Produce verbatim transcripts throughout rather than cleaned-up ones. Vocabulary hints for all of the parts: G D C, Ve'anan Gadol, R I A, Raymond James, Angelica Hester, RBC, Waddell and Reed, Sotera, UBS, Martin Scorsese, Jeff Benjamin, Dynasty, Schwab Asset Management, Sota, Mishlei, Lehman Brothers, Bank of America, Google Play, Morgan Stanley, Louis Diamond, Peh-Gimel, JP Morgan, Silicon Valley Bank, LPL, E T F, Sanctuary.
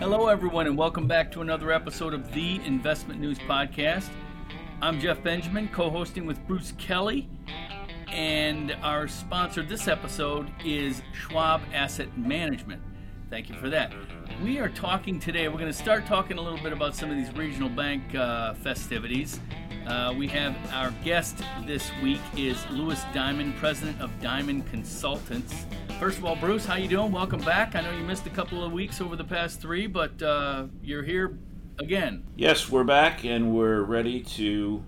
Hello, everyone, and welcome back to another episode of the Investment News Podcast. I'm Jeff Benjamin, co-hosting with Bruce Kelly, and our sponsor this episode is Schwab Asset Management. Thank you for that. We are talking today, we're going to start talking a little bit about some of these regional bank uh, festivities. Uh, we have our guest this week is Louis Diamond, president of Diamond Consultants. First of all, Bruce, how you doing? Welcome back. I know you missed a couple of weeks over the past three, but uh, you're here again. Yes, we're back, and we're ready to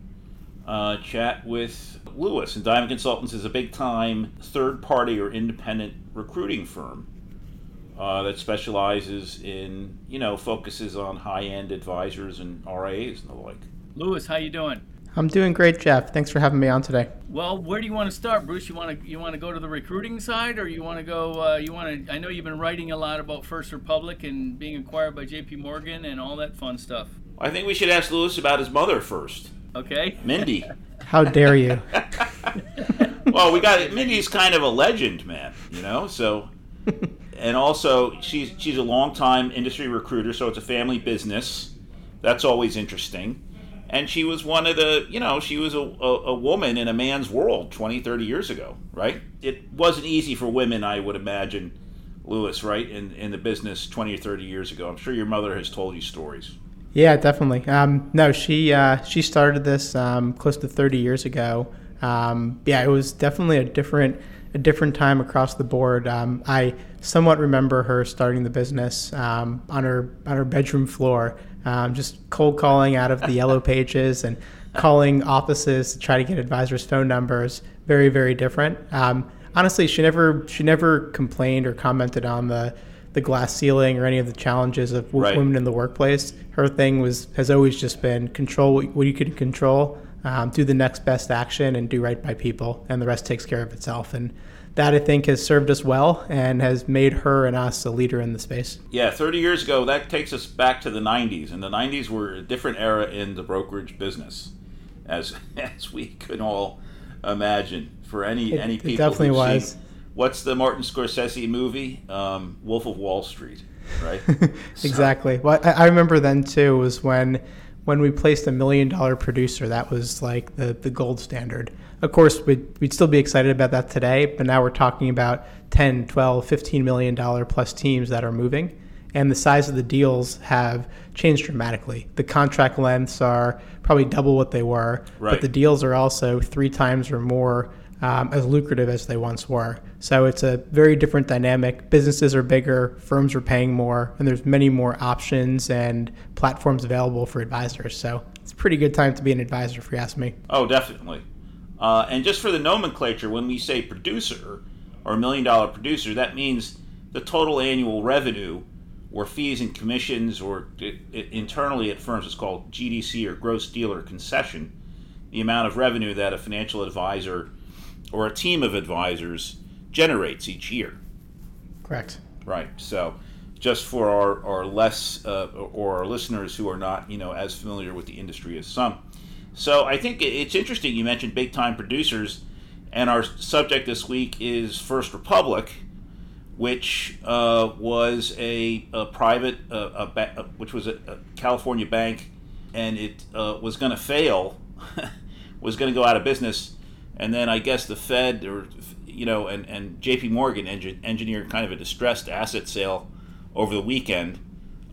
uh, chat with Louis. And Diamond Consultants is a big-time third-party or independent recruiting firm uh, that specializes in, you know, focuses on high-end advisors and R I As and the like. Louis, how you doing? I'm doing great, Jeff. Thanks for having me on today. Well, where do you want to start, Bruce? You want to you want to go to the recruiting side, or you want to go? Uh, you want to? I know you've been writing a lot about First Republic and being acquired by J P Morgan and all that fun stuff. I think we should ask Louis about his mother first. Okay, Mindy. How dare you? Well, we got it. Mindy's kind of a legend, man. You know, so and also she's she's a longtime industry recruiter, so it's a family business. That's always interesting. And she was one of the, you know, she was a, a, a woman in a man's world twenty, thirty years ago, right? It wasn't easy for women, I would imagine, Louis, right, in, in the business twenty or thirty years ago. I'm sure your mother has told you stories. Yeah, definitely. Um, no, she uh, she started this um, close to thirty years ago. Um, yeah, it was definitely a different a different time across the board. Um, I somewhat remember her starting the business um, on her on her bedroom floor. Um, just cold calling out of the yellow pages and calling offices to try to get advisors' phone numbers. Very, very different. Um, honestly, she never she never complained or commented on the, the glass ceiling or any of the challenges of w- right. women in the workplace. Her thing was has always just been control what, what you can control, um, do the next best action, and do right by people, and the rest takes care of itself. And that, I think, has served us well and has made her and us a leader in the space. Yeah, thirty years ago, that takes us back to the nineties. And the nineties were a different era in the brokerage business, as as we can all imagine. For any, it, any people it definitely was. Seen, what's the Martin Scorsese movie? Um, Wolf of Wall Street, right? Exactly. So. Well, I, I remember then, too, was when... when we placed a million-dollar producer, that was like the, the gold standard. Of course, we'd, we'd still be excited about that today, but now we're talking about ten, twelve, fifteen million dollar plus teams that are moving, and the size of the deals have changed dramatically. The contract lengths are probably double what they were, right. But the deals are also three times or more um, as lucrative as they once were. So it's a very different dynamic. Businesses are bigger, firms are paying more, and there's many more options and platforms available for advisors. So it's a pretty good time to be an advisor, if you ask me. Oh, definitely. Uh, and just for the nomenclature, when we say producer or million-dollar producer, that means the total annual revenue or fees and commissions, or it, it, internally at firms it's called G D C or gross dealer concession, the amount of revenue that a financial advisor or a team of advisors generates each year. Correct. Right. So just for our, our less uh, or our listeners who are not, you know, as familiar with the industry as some. So I think it's interesting you mentioned big time producers, and our subject this week is First Republic, which uh, was a, a private uh, a ba- which was a, a California bank, and it uh, was going to fail was going to go out of business, and then I guess the Fed or you know, and, and J P Morgan engineered kind of a distressed asset sale over the weekend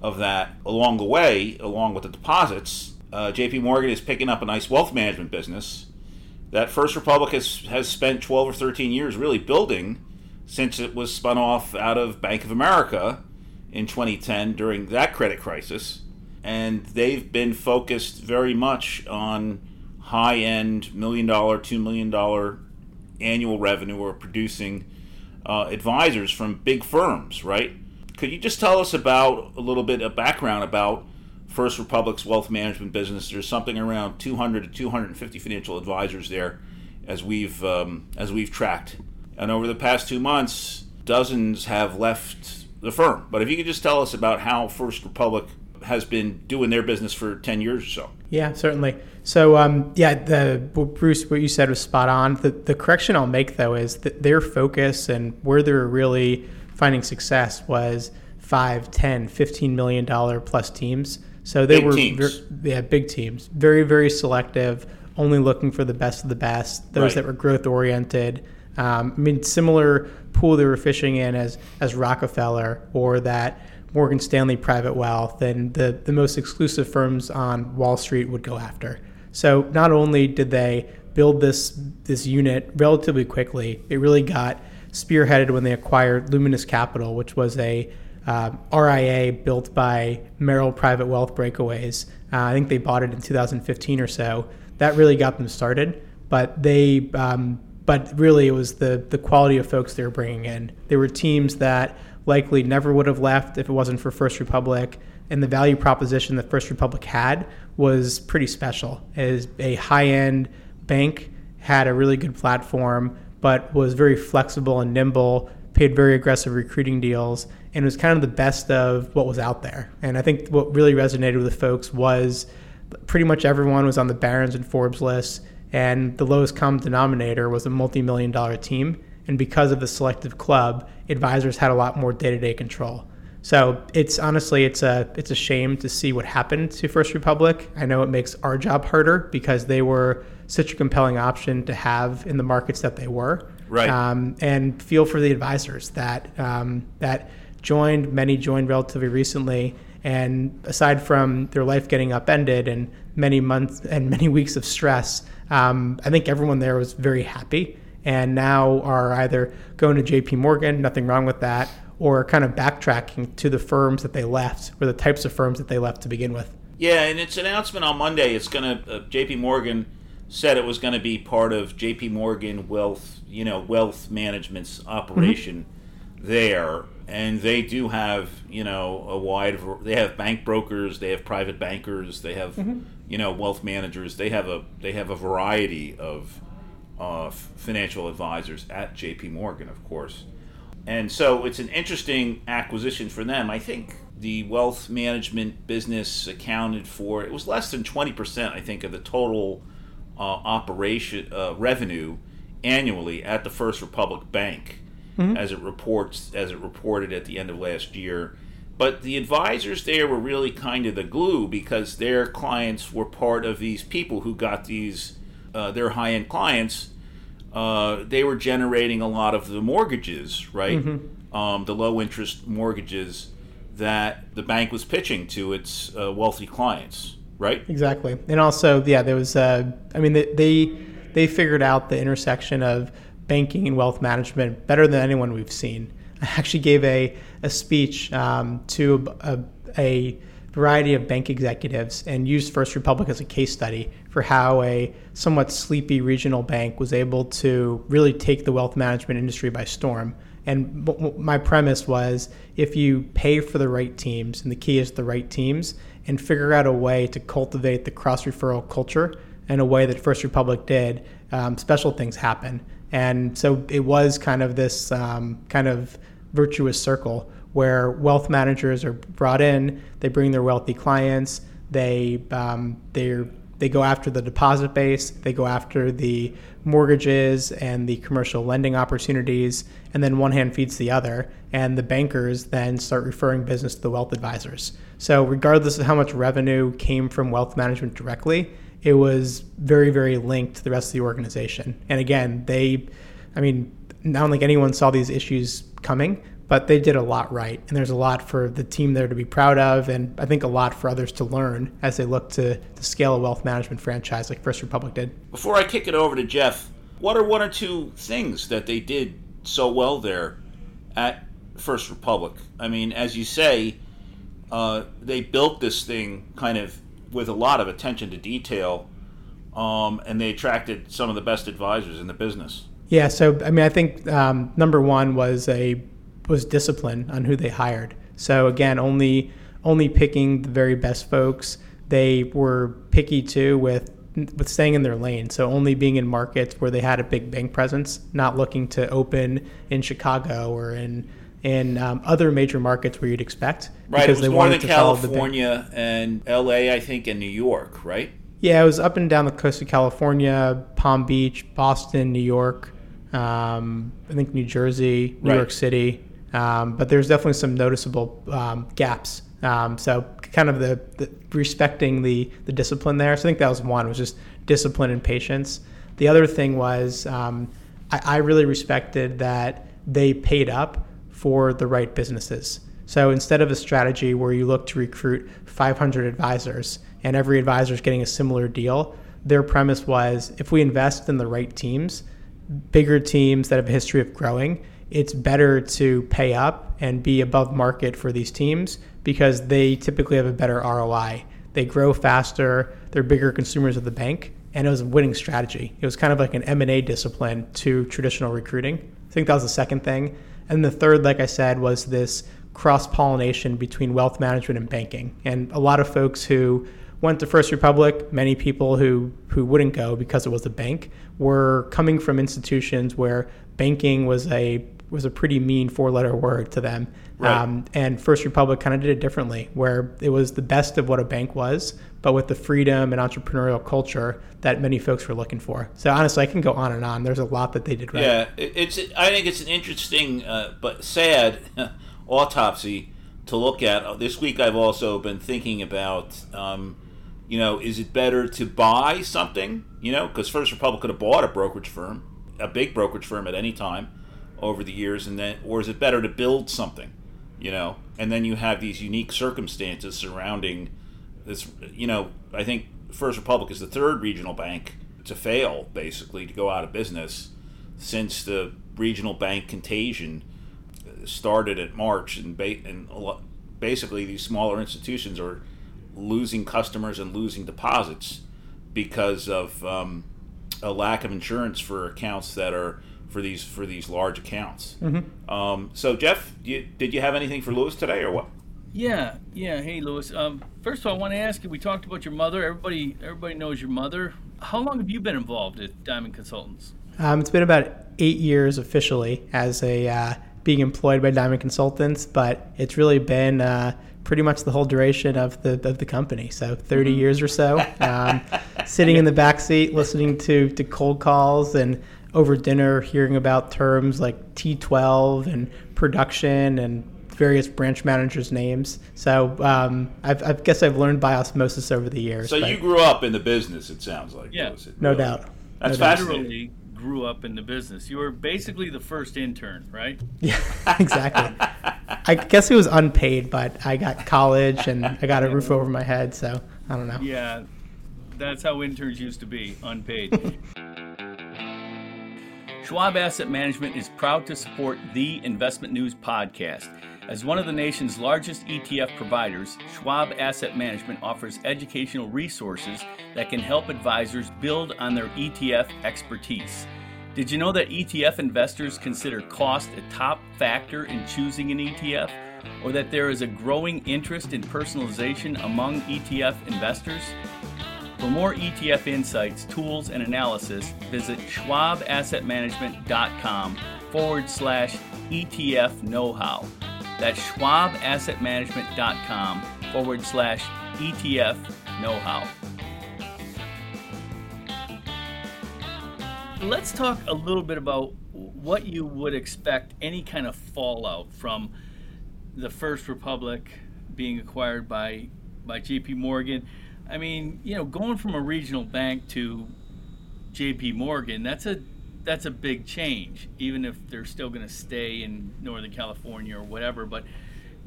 of that. Along the way, along with the deposits, uh, J P Morgan is picking up a nice wealth management business that First Republic has, has spent twelve or thirteen years really building since it was spun off out of Bank of America in twenty ten during that credit crisis. And they've been focused very much on high-end million-dollar, two million dollar annual revenue or producing uh, advisors from big firms, right? Could you just tell us about a little bit of background about First Republic's wealth management business? There's something around two hundred to two hundred fifty financial advisors there, as we've um, as we've tracked, and over the past two months, dozens have left the firm. But if you could just tell us about how First Republic has been doing their business for ten years or so. Yeah, certainly. So, um, yeah, the Bruce, what you said was spot on. The, the correction I'll make, though, is that their focus and where they were really finding success was five, ten, fifteen million dollars plus teams. So they big were teams. Ver- yeah, big teams, very, very selective, only looking for the best of the best, those right. that were growth oriented. Um, I mean, similar pool they were fishing in as as Rockefeller or that Morgan Stanley Private Wealth, and the, the most exclusive firms on Wall Street would go after. So not only did they build this this unit relatively quickly, it really got spearheaded when they acquired Luminous Capital, which was a uh, R I A built by Merrill Private Wealth Breakaways. Uh, I think they bought it in two thousand fifteen or so. That really got them started, but they um, but really it was the the quality of folks they were bringing in. They were teams that likely never would have left if it wasn't for First Republic, and the value proposition that First Republic had was pretty special. As a high-end bank, had a really good platform, but was very flexible and nimble, paid very aggressive recruiting deals, and was kind of the best of what was out there. And I think what really resonated with the folks was pretty much everyone was on the Barron's and Forbes lists, and the lowest common denominator was a multi-million dollar team. And because of the selective club, advisors had a lot more day-to-day control. So it's honestly, it's a it's a shame to see what happened to First Republic. I know it makes our job harder because they were such a compelling option to have in the markets that they were. Right. Um, and feel for the advisors that um, that joined, many joined relatively recently. And aside from their life getting upended and many months and many weeks of stress, um, I think everyone there was very happy. And now are either going to J P Morgan, nothing wrong with that, or kind of backtracking to the firms that they left, or the types of firms that they left to begin with. Yeah, and its announcement on Monday, it's going to uh, J P Morgan said it was going to be part of J P Morgan Wealth, you know, Wealth Management's operation mm-hmm. there, and they do have, you know, a wide. They have bank brokers, they have private bankers, they have, mm-hmm. you know, wealth managers. They have a they have a variety of. Uh, financial advisors at J P Morgan, of course. And so it's an interesting acquisition for them. I think the wealth management business accounted for, it was less than twenty percent, I think, of the total uh, operation uh, revenue annually at the First Republic Bank, mm-hmm. as it reports, as it reported at the end of last year. But the advisors there were really kind of the glue because their clients were part of these people who got these Uh, their high-end clients, uh, they were generating a lot of the mortgages, right? Mm-hmm. Um, the low-interest mortgages that the bank was pitching to its uh, wealthy clients, right? Exactly. And also, yeah, there was, uh, I mean, they they figured out the intersection of banking and wealth management better than anyone we've seen. I actually gave a, a speech um, to a, a variety of bank executives and used First Republic as a case study for how a somewhat sleepy regional bank was able to really take the wealth management industry by storm. And b- my premise was, if you pay for the right teams, and the key is the right teams, and figure out a way to cultivate the cross-referral culture in a way that First Republic did, um, special things happen. And so it was kind of this um, kind of virtuous circle where wealth managers are brought in, they bring their wealthy clients, they um, they they go after the deposit base, they go after the mortgages and the commercial lending opportunities, and then one hand feeds the other, and the bankers then start referring business to the wealth advisors. So regardless of how much revenue came from wealth management directly, it was very, very linked to the rest of the organization. And again, they, I mean, I don't think anyone saw these issues coming, but they did a lot right, and there's a lot for the team there to be proud of, and I think a lot for others to learn as they look to, to scale a wealth management franchise like First Republic did. Before I kick it over to Jeff, what are one or two things that they did so well there at First Republic? I mean, as you say, uh, they built this thing kind of with a lot of attention to detail, um, and they attracted some of the best advisors in the business. Yeah, so, I mean, I think um, number one was a was discipline on who they hired. So again, only only picking the very best folks. They were picky too with with staying in their lane. So only being in markets where they had a big bank presence, not looking to open in Chicago or in in um, other major markets where you'd expect. Right, because it was they Northern wanted to California the and L A, I think, and New York, right? Yeah, it was up and down the coast of California, Palm Beach, Boston, New York, um, I think New Jersey, New right. York City. Um, but there's definitely some noticeable um, gaps. Um, so kind of the, the respecting the, the discipline there. So I think that was one, was just discipline and patience. The other thing was um, I, I really respected that they paid up for the right businesses. So instead of a strategy where you look to recruit five hundred advisors and every advisor is getting a similar deal, their premise was if we invest in the right teams, bigger teams that have a history of growing, it's better to pay up and be above market for these teams because they typically have a better R O I. They grow faster, they're bigger consumers of the bank, and it was a winning strategy. It was kind of like an M and A discipline to traditional recruiting. I think that was the second thing. And the third, like I said, was this cross-pollination between wealth management and banking. And a lot of folks who went to First Republic, many people who, who wouldn't go because it was a bank, were coming from institutions where banking was a was a pretty mean four-letter word to them. Right. Um, and First Republic kind of did it differently, where it was the best of what a bank was, but with the freedom and entrepreneurial culture that many folks were looking for. So honestly, I can go on and on. There's a lot that they did right. Yeah, it's. I think it's an interesting uh, but sad autopsy to look at. This week I've also been thinking about, um, you know, is it better to buy something? You know, because First Republic could have bought a brokerage firm, a big brokerage firm at any time, over the years, and then, or is it better to build something, you know? And then you have these unique circumstances surrounding this, you know. I think First Republic is the third regional bank to fail, basically, to go out of business since the regional bank contagion started at March, and, ba- and basically these smaller institutions are losing customers and losing deposits because of um, a lack of insurance for accounts that are for these for these large accounts. Mm-hmm. Um, so Jeff, you, did you have anything for Louis today or what? Yeah, yeah. Hey Louis. Um, first of all, I want to ask you. We talked about your mother. Everybody, everybody knows your mother. How long have you been involved at Diamond Consultants? Um, it's been about eight years officially as a uh, being employed by Diamond Consultants, but it's really been uh, pretty much the whole duration of the of the company. So thirty mm-hmm. years or so, um, sitting in the back seat, listening to to cold calls and. Over dinner, hearing about terms like T twelve and production and various branch managers' names. So um, I've, I guess I've learned by osmosis over the years. So you grew up in the business, it sounds like. Yeah, Louis, no really. doubt. That's no fascinating. Doubt. Grew up in the business. You were basically the first intern, right? Yeah, exactly. I guess it was unpaid, but I got college and I got a roof over my head, so I don't know. Yeah, that's how interns used to be, unpaid. Schwab Asset Management is proud to support the Investment News Podcast. As one of the nation's largest E T F providers, Schwab Asset Management offers educational resources that can help advisors build on their E T F expertise. Did you know that E T F investors consider cost a top factor in choosing an E T F, or that there is a growing interest in personalization among E T F investors? For more E T F insights, tools, and analysis, visit schwabassetmanagement.com forward slash ETF know-how. That's schwabassetmanagement.com forward slash ETF know-how. Let's talk a little bit about what you would expect any kind of fallout from the First Republic being acquired by, by J P Morgan. I mean, you know, going from a regional bank to J P Morgan, that's a that's a big change, even if they're still going to stay in Northern California or whatever. But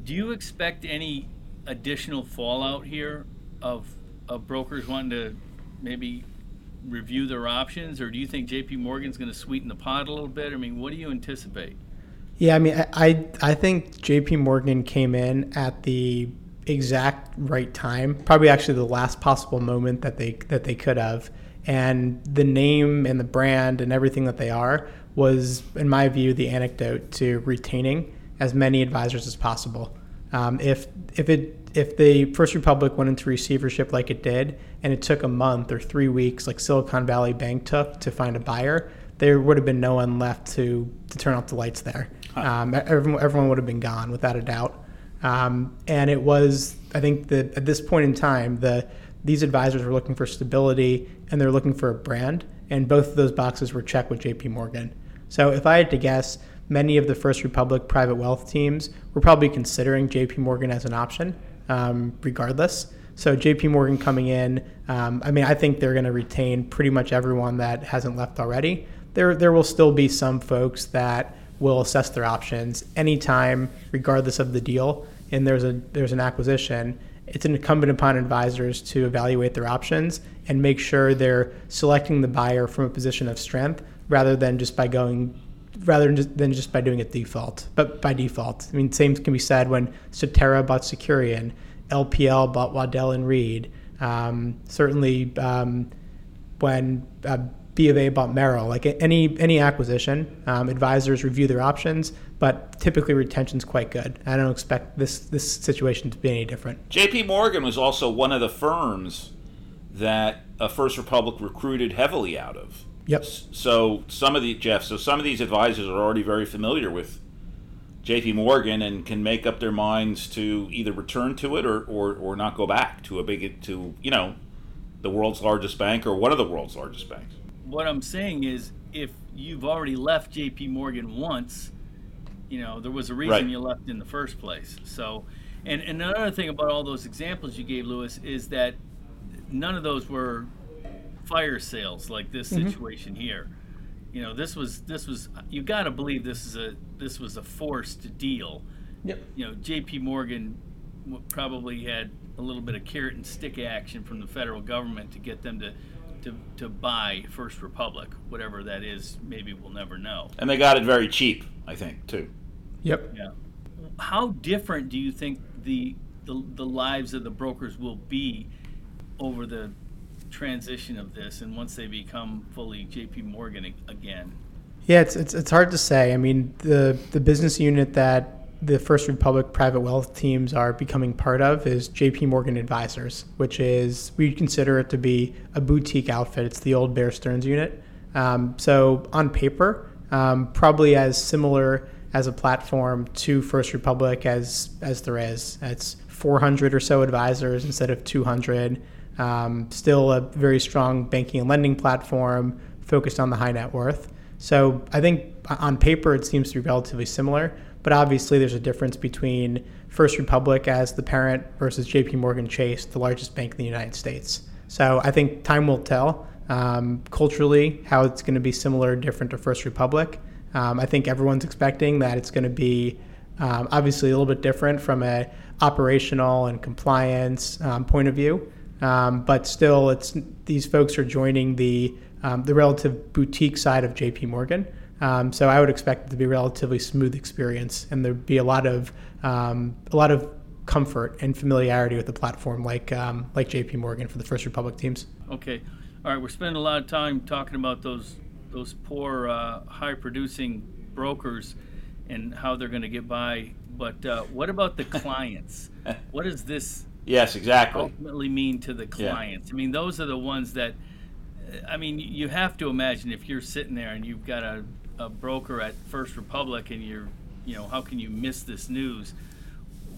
do you expect any additional fallout here of, of brokers wanting to maybe review their options? Or do you think J P Morgan's going to sweeten the pot a little bit? I mean, what do you anticipate? Yeah, I mean, I, I, I think J P Morgan came in at the exact right time, probably actually the last possible moment that they that they could have, and the name and the brand and everything that they are was, in my view, the antidote to retaining as many advisors as possible. Um, if if it if the First Republic went into receivership like it did, and it took a month or three weeks, like Silicon Valley Bank took to find a buyer, there would have been no one left to to turn off the lights there. Huh. Um, everyone everyone would have been gone without a doubt. Um, and it was, I think that at this point in time, the, these advisors were looking for stability and they're looking for a brand. And both of those boxes were checked with J P Morgan. So if I had to guess, many of the First Republic private wealth teams were probably considering J P Morgan as an option um, regardless. So J P Morgan coming in, um, I mean, I think they're going to retain pretty much everyone that hasn't left already. There, there will still be some folks that will assess their options anytime, regardless of the deal. And there's a there's an acquisition. It's incumbent upon advisors to evaluate their options and make sure they're selecting the buyer from a position of strength, rather than just by going, rather than just by doing it default. But by default, I mean, same can be said when Sotera bought Securian. L P L bought Waddell and Reed. Um, certainly, um, when uh, B of A bought Merrill, like any any acquisition, um, advisors review their options, but typically retention's quite good. I don't expect this this situation to be any different. J P Morgan was also one of the firms that uh, First Republic recruited heavily out of. Yep. So some of the Jeff, so some of these advisors are already very familiar with J P Morgan and can make up their minds to either return to it or, or, or not go back to a big to you know the world's largest bank or one of the world's largest banks. What I'm saying is, if you've already left J P Morgan once, you know there was a reason right. you left in the first place. So, and, and another thing about all those examples you gave, Louis, is that none of those were fire sales like this mm-hmm. situation here. You know, this was this was you got to believe this is a this was a forced deal. Yep. You know, J P Morgan probably had a little bit of carrot and stick action from the federal government to get them to to, to buy First Republic, whatever that is. Maybe we'll never know. And they got it very cheap, I think, too. Yep. Yeah. How different do you think the the, the lives of the brokers will be over the transition of this, and once they become fully J P Morgan again? Yeah, it's, it's it's hard to say. I mean, the the business unit that the First Republic private wealth teams are becoming part of is J P Morgan Advisors, which is, we consider it to be a boutique outfit. It's the old Bear Stearns unit. Um, so on paper, um, probably as similar as a platform to First Republic as as there is. It's four hundred or so advisors instead of two hundred. Um, still a very strong banking and lending platform focused on the high net worth. So I think on paper it seems to be relatively similar, but obviously there's a difference between First Republic as the parent versus J P Morgan Chase, the largest bank in the United States. So I think time will tell um, culturally how it's going to be similar or different to First Republic. Um, I think everyone's expecting that it's going to be um, obviously a little bit different from a operational and compliance um, point of view. Um, but still, it's these folks are joining the um, the relative boutique side of J P Morgan. Um, so I would expect it to be a relatively smooth experience, and there'd be a lot of um, a lot of comfort and familiarity with the platform, like um, like J P Morgan for the First Republic teams. Okay, all right. We're spending a lot of time talking about those those poor uh, high producing brokers and how they're going to get by. But uh, what about the clients? What is this? Yes, exactly. Ultimately mean to the clients. Yeah. I mean, those are the ones that, I mean, you have to imagine if you're sitting there and you've got a, a broker at First Republic and you're, you know, how can you miss this news?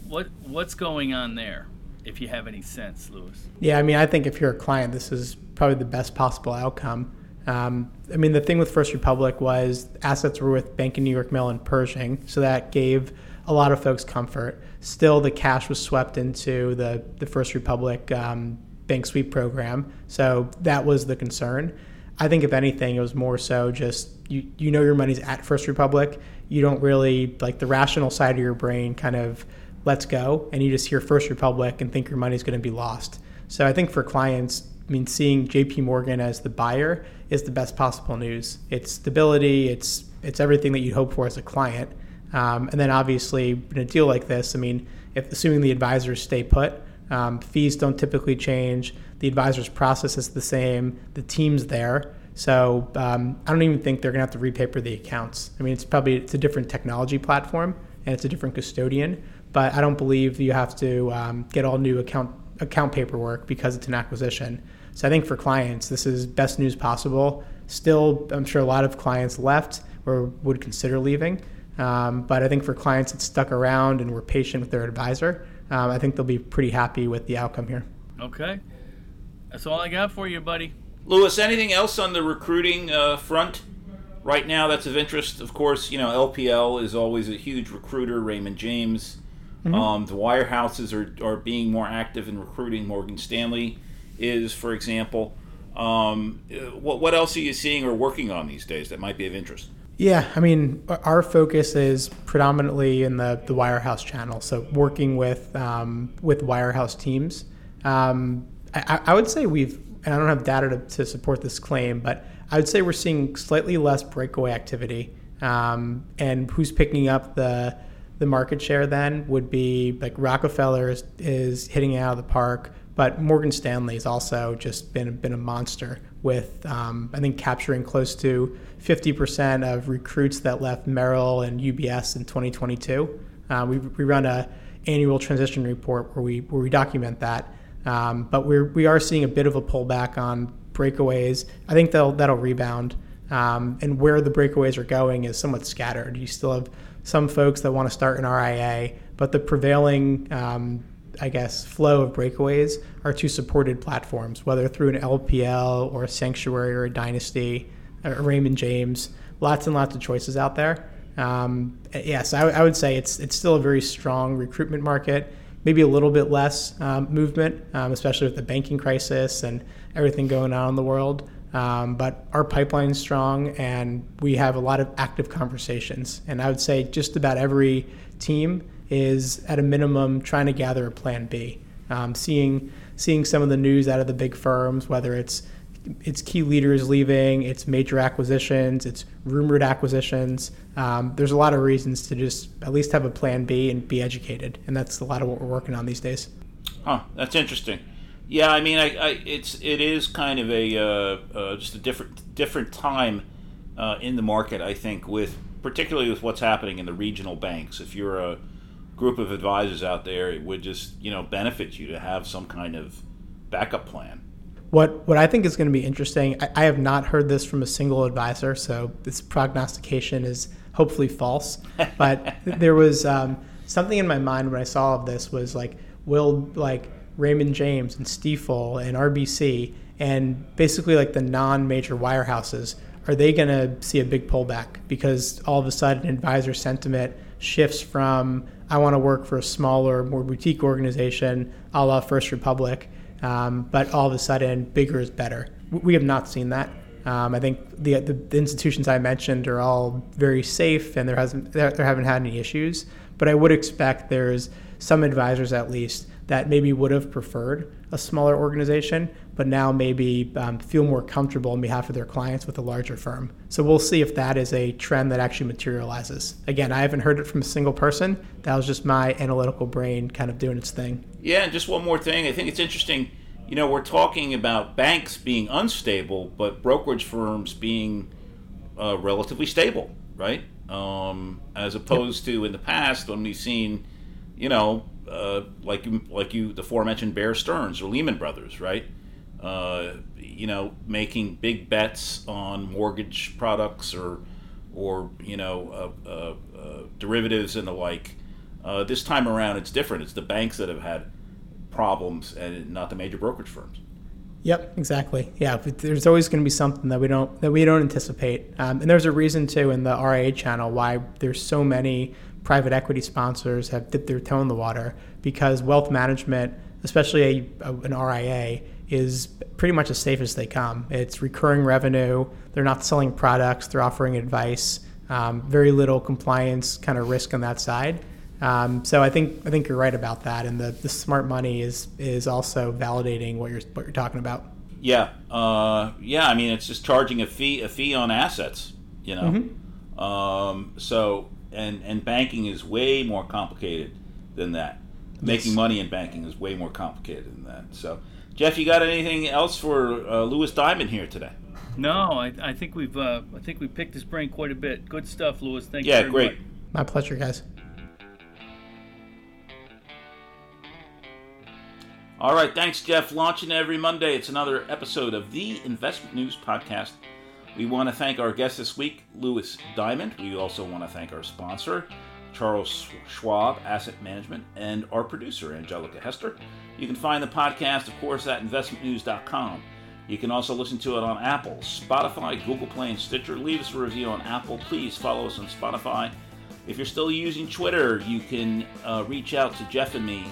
What What's going on there, if you have any sense, Louis? Yeah, I mean, I think if you're a client, this is probably the best possible outcome. Um, I mean, the thing with First Republic was assets were with Bank of New York Mellon and Pershing, so that gave a lot of folks comfort. Still, the cash was swept into the, the First Republic um, bank sweep program. So that was the concern. I think if anything, it was more so just, you, you know your money's at First Republic. You don't really, like the rational side of your brain kind of lets go, and you just hear First Republic and think your money's gonna be lost. So I think for clients, I mean, seeing J P Morgan as the buyer is the best possible news. It's stability, it's it's everything that you'd hope for as a client. Um, and then obviously in a deal like this, I mean, if assuming the advisors stay put, um, fees don't typically change. The advisor's process is the same. The team's there. So um, I don't even think they're going to have to repaper the accounts. I mean, it's probably it's a different technology platform and it's a different custodian, but I don't believe you have to um, get all new account account paperwork because it's an acquisition. So I think for clients, this is best news possible. Still, I'm sure a lot of clients left or would consider leaving. Um, but I think for clients that stuck around and were patient with their advisor, um, I think they'll be pretty happy with the outcome here. Okay. That's all I got for you, buddy. Louis, anything else on the recruiting uh, front? right now that's of interest. Of course, you know, L P L is always a huge recruiter, Raymond James. Mm-hmm. Um, the wirehouses are, are being more active in recruiting. Morgan Stanley is, for example. Um, what, what else are you seeing or working on these days that might be of interest? Yeah, I mean, our focus is predominantly in the, the wirehouse channel, so working with um, with wirehouse teams. Um, I, I would say we've, and I don't have data to, to support this claim, but I would say we're seeing slightly less breakaway activity. Um, and who's picking up the the market share then would be like Rockefeller is, is hitting it out of the park, but Morgan Stanley has also just been, been a monster with, um, I think, capturing close to fifty percent of recruits that left Merrill and U B S in twenty twenty-two. Uh, we, we run a annual transition report where we where we document that. Um, but we're, we are seeing a bit of a pullback on breakaways. I think that'll, that'll rebound. Um, and where the breakaways are going is somewhat scattered. You still have some folks that want to start an R I A, but the prevailing, um, I guess, flow of breakaways are to supported platforms, whether through an L P L or a Sanctuary or a Dynasty or Raymond James. Lots and lots of choices out there. Um, yes, I, I would say it's it's still a very strong recruitment market. Maybe a little bit less um, movement, um, especially with the banking crisis and everything going on in the world. Um, but our pipeline is strong, and we have a lot of active conversations. And I would say just about every team is, at a minimum, trying to gather a plan B. Um, seeing seeing some of the news out of the big firms, whether it's it's key leaders leaving, it's major acquisitions, it's rumored acquisitions. Um, there's a lot of reasons to just at least have a plan B and be educated. And that's a lot of what we're working on these days. Huh, that's interesting. Yeah, I mean, I, I, it's it is kind of a uh, uh, just a different different time uh, in the market, I think, with particularly with what's happening in the regional banks. If you're a group of advisors out there, it would just, you know, benefit you to have some kind of backup plan. What what I think is going to be interesting, I, I have not heard this from a single advisor, so this prognostication is hopefully false. But there was um, something in my mind when I saw of this was like, will like Raymond James and Stifel and R B C and basically like the non-major wirehouses, are they going to see a big pullback? Because all of a sudden advisor sentiment shifts from, I want to work for a smaller, more boutique organization, a la First Republic. Um, but all of a sudden, bigger is better. We have not seen that. Um, I think the, the the institutions I mentioned are all very safe, and there hasn't there, there haven't had any issues. But I would expect there's some advisors at least that maybe would have preferred a smaller organization, but now maybe um, feel more comfortable on behalf of their clients with a larger firm. So we'll see if that is a trend that actually materializes. Again, I haven't heard it from a single person. That was just my analytical brain kind of doing its thing. Yeah, and just one more thing. I think it's interesting. You know, we're talking about banks being unstable, but brokerage firms being uh, relatively stable, right? Um, as opposed yep. to in the past when we've seen, you know, Uh, like like you, the aforementioned Bear Stearns or Lehman Brothers, right? Uh, you know, making big bets on mortgage products or, or you know, uh, uh, uh, derivatives and the like. Uh, this time around, it's different. It's the banks that have had problems and not the major brokerage firms. Yep, exactly. Yeah, but there's always going to be something that we don't that we don't anticipate, um, and there's a reason too in the R I A channel why there's so many private equity sponsors have dipped their toe in the water, because wealth management, especially a, a, an R I A, is pretty much as safe as they come. It's recurring revenue. They're not selling products. They're offering advice. Um, very little compliance kind of risk on that side. Um, so I think I think you're right about that. And the, the smart money is is also validating what you're what you're talking about. Yeah, uh, yeah. I mean, it's just charging a fee a fee on assets. You know, mm-hmm. um, so. And, and banking is way more complicated than that. Yes. Making money in banking is way more complicated than that. So, Jeff, you got anything else for uh, Louis Diamond here today? No, I, I think we've uh, I think we picked his brain quite a bit. Good stuff, Louis. Thank yeah, you very great. much. My pleasure, guys. All right, thanks, Jeff. Launching every Monday, it's another episode of the Investment News Podcast. We want to thank our guest this week, Louis Diamond. We also want to thank our sponsor, Charles Schwab Asset Management, and our producer, Angelica Hester. You can find the podcast, of course, at investment news dot com. You can also listen to it on Apple, Spotify, Google Play, and Stitcher. Leave us a review on Apple. Please follow us on Spotify. If you're still using Twitter, you can uh, reach out to Jeff and me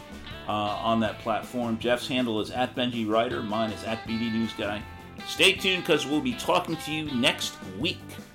uh, on that platform. Jeff's handle is at Benji Ryder. Mine is at B D News Guy. Stay tuned because we'll be talking to you next week.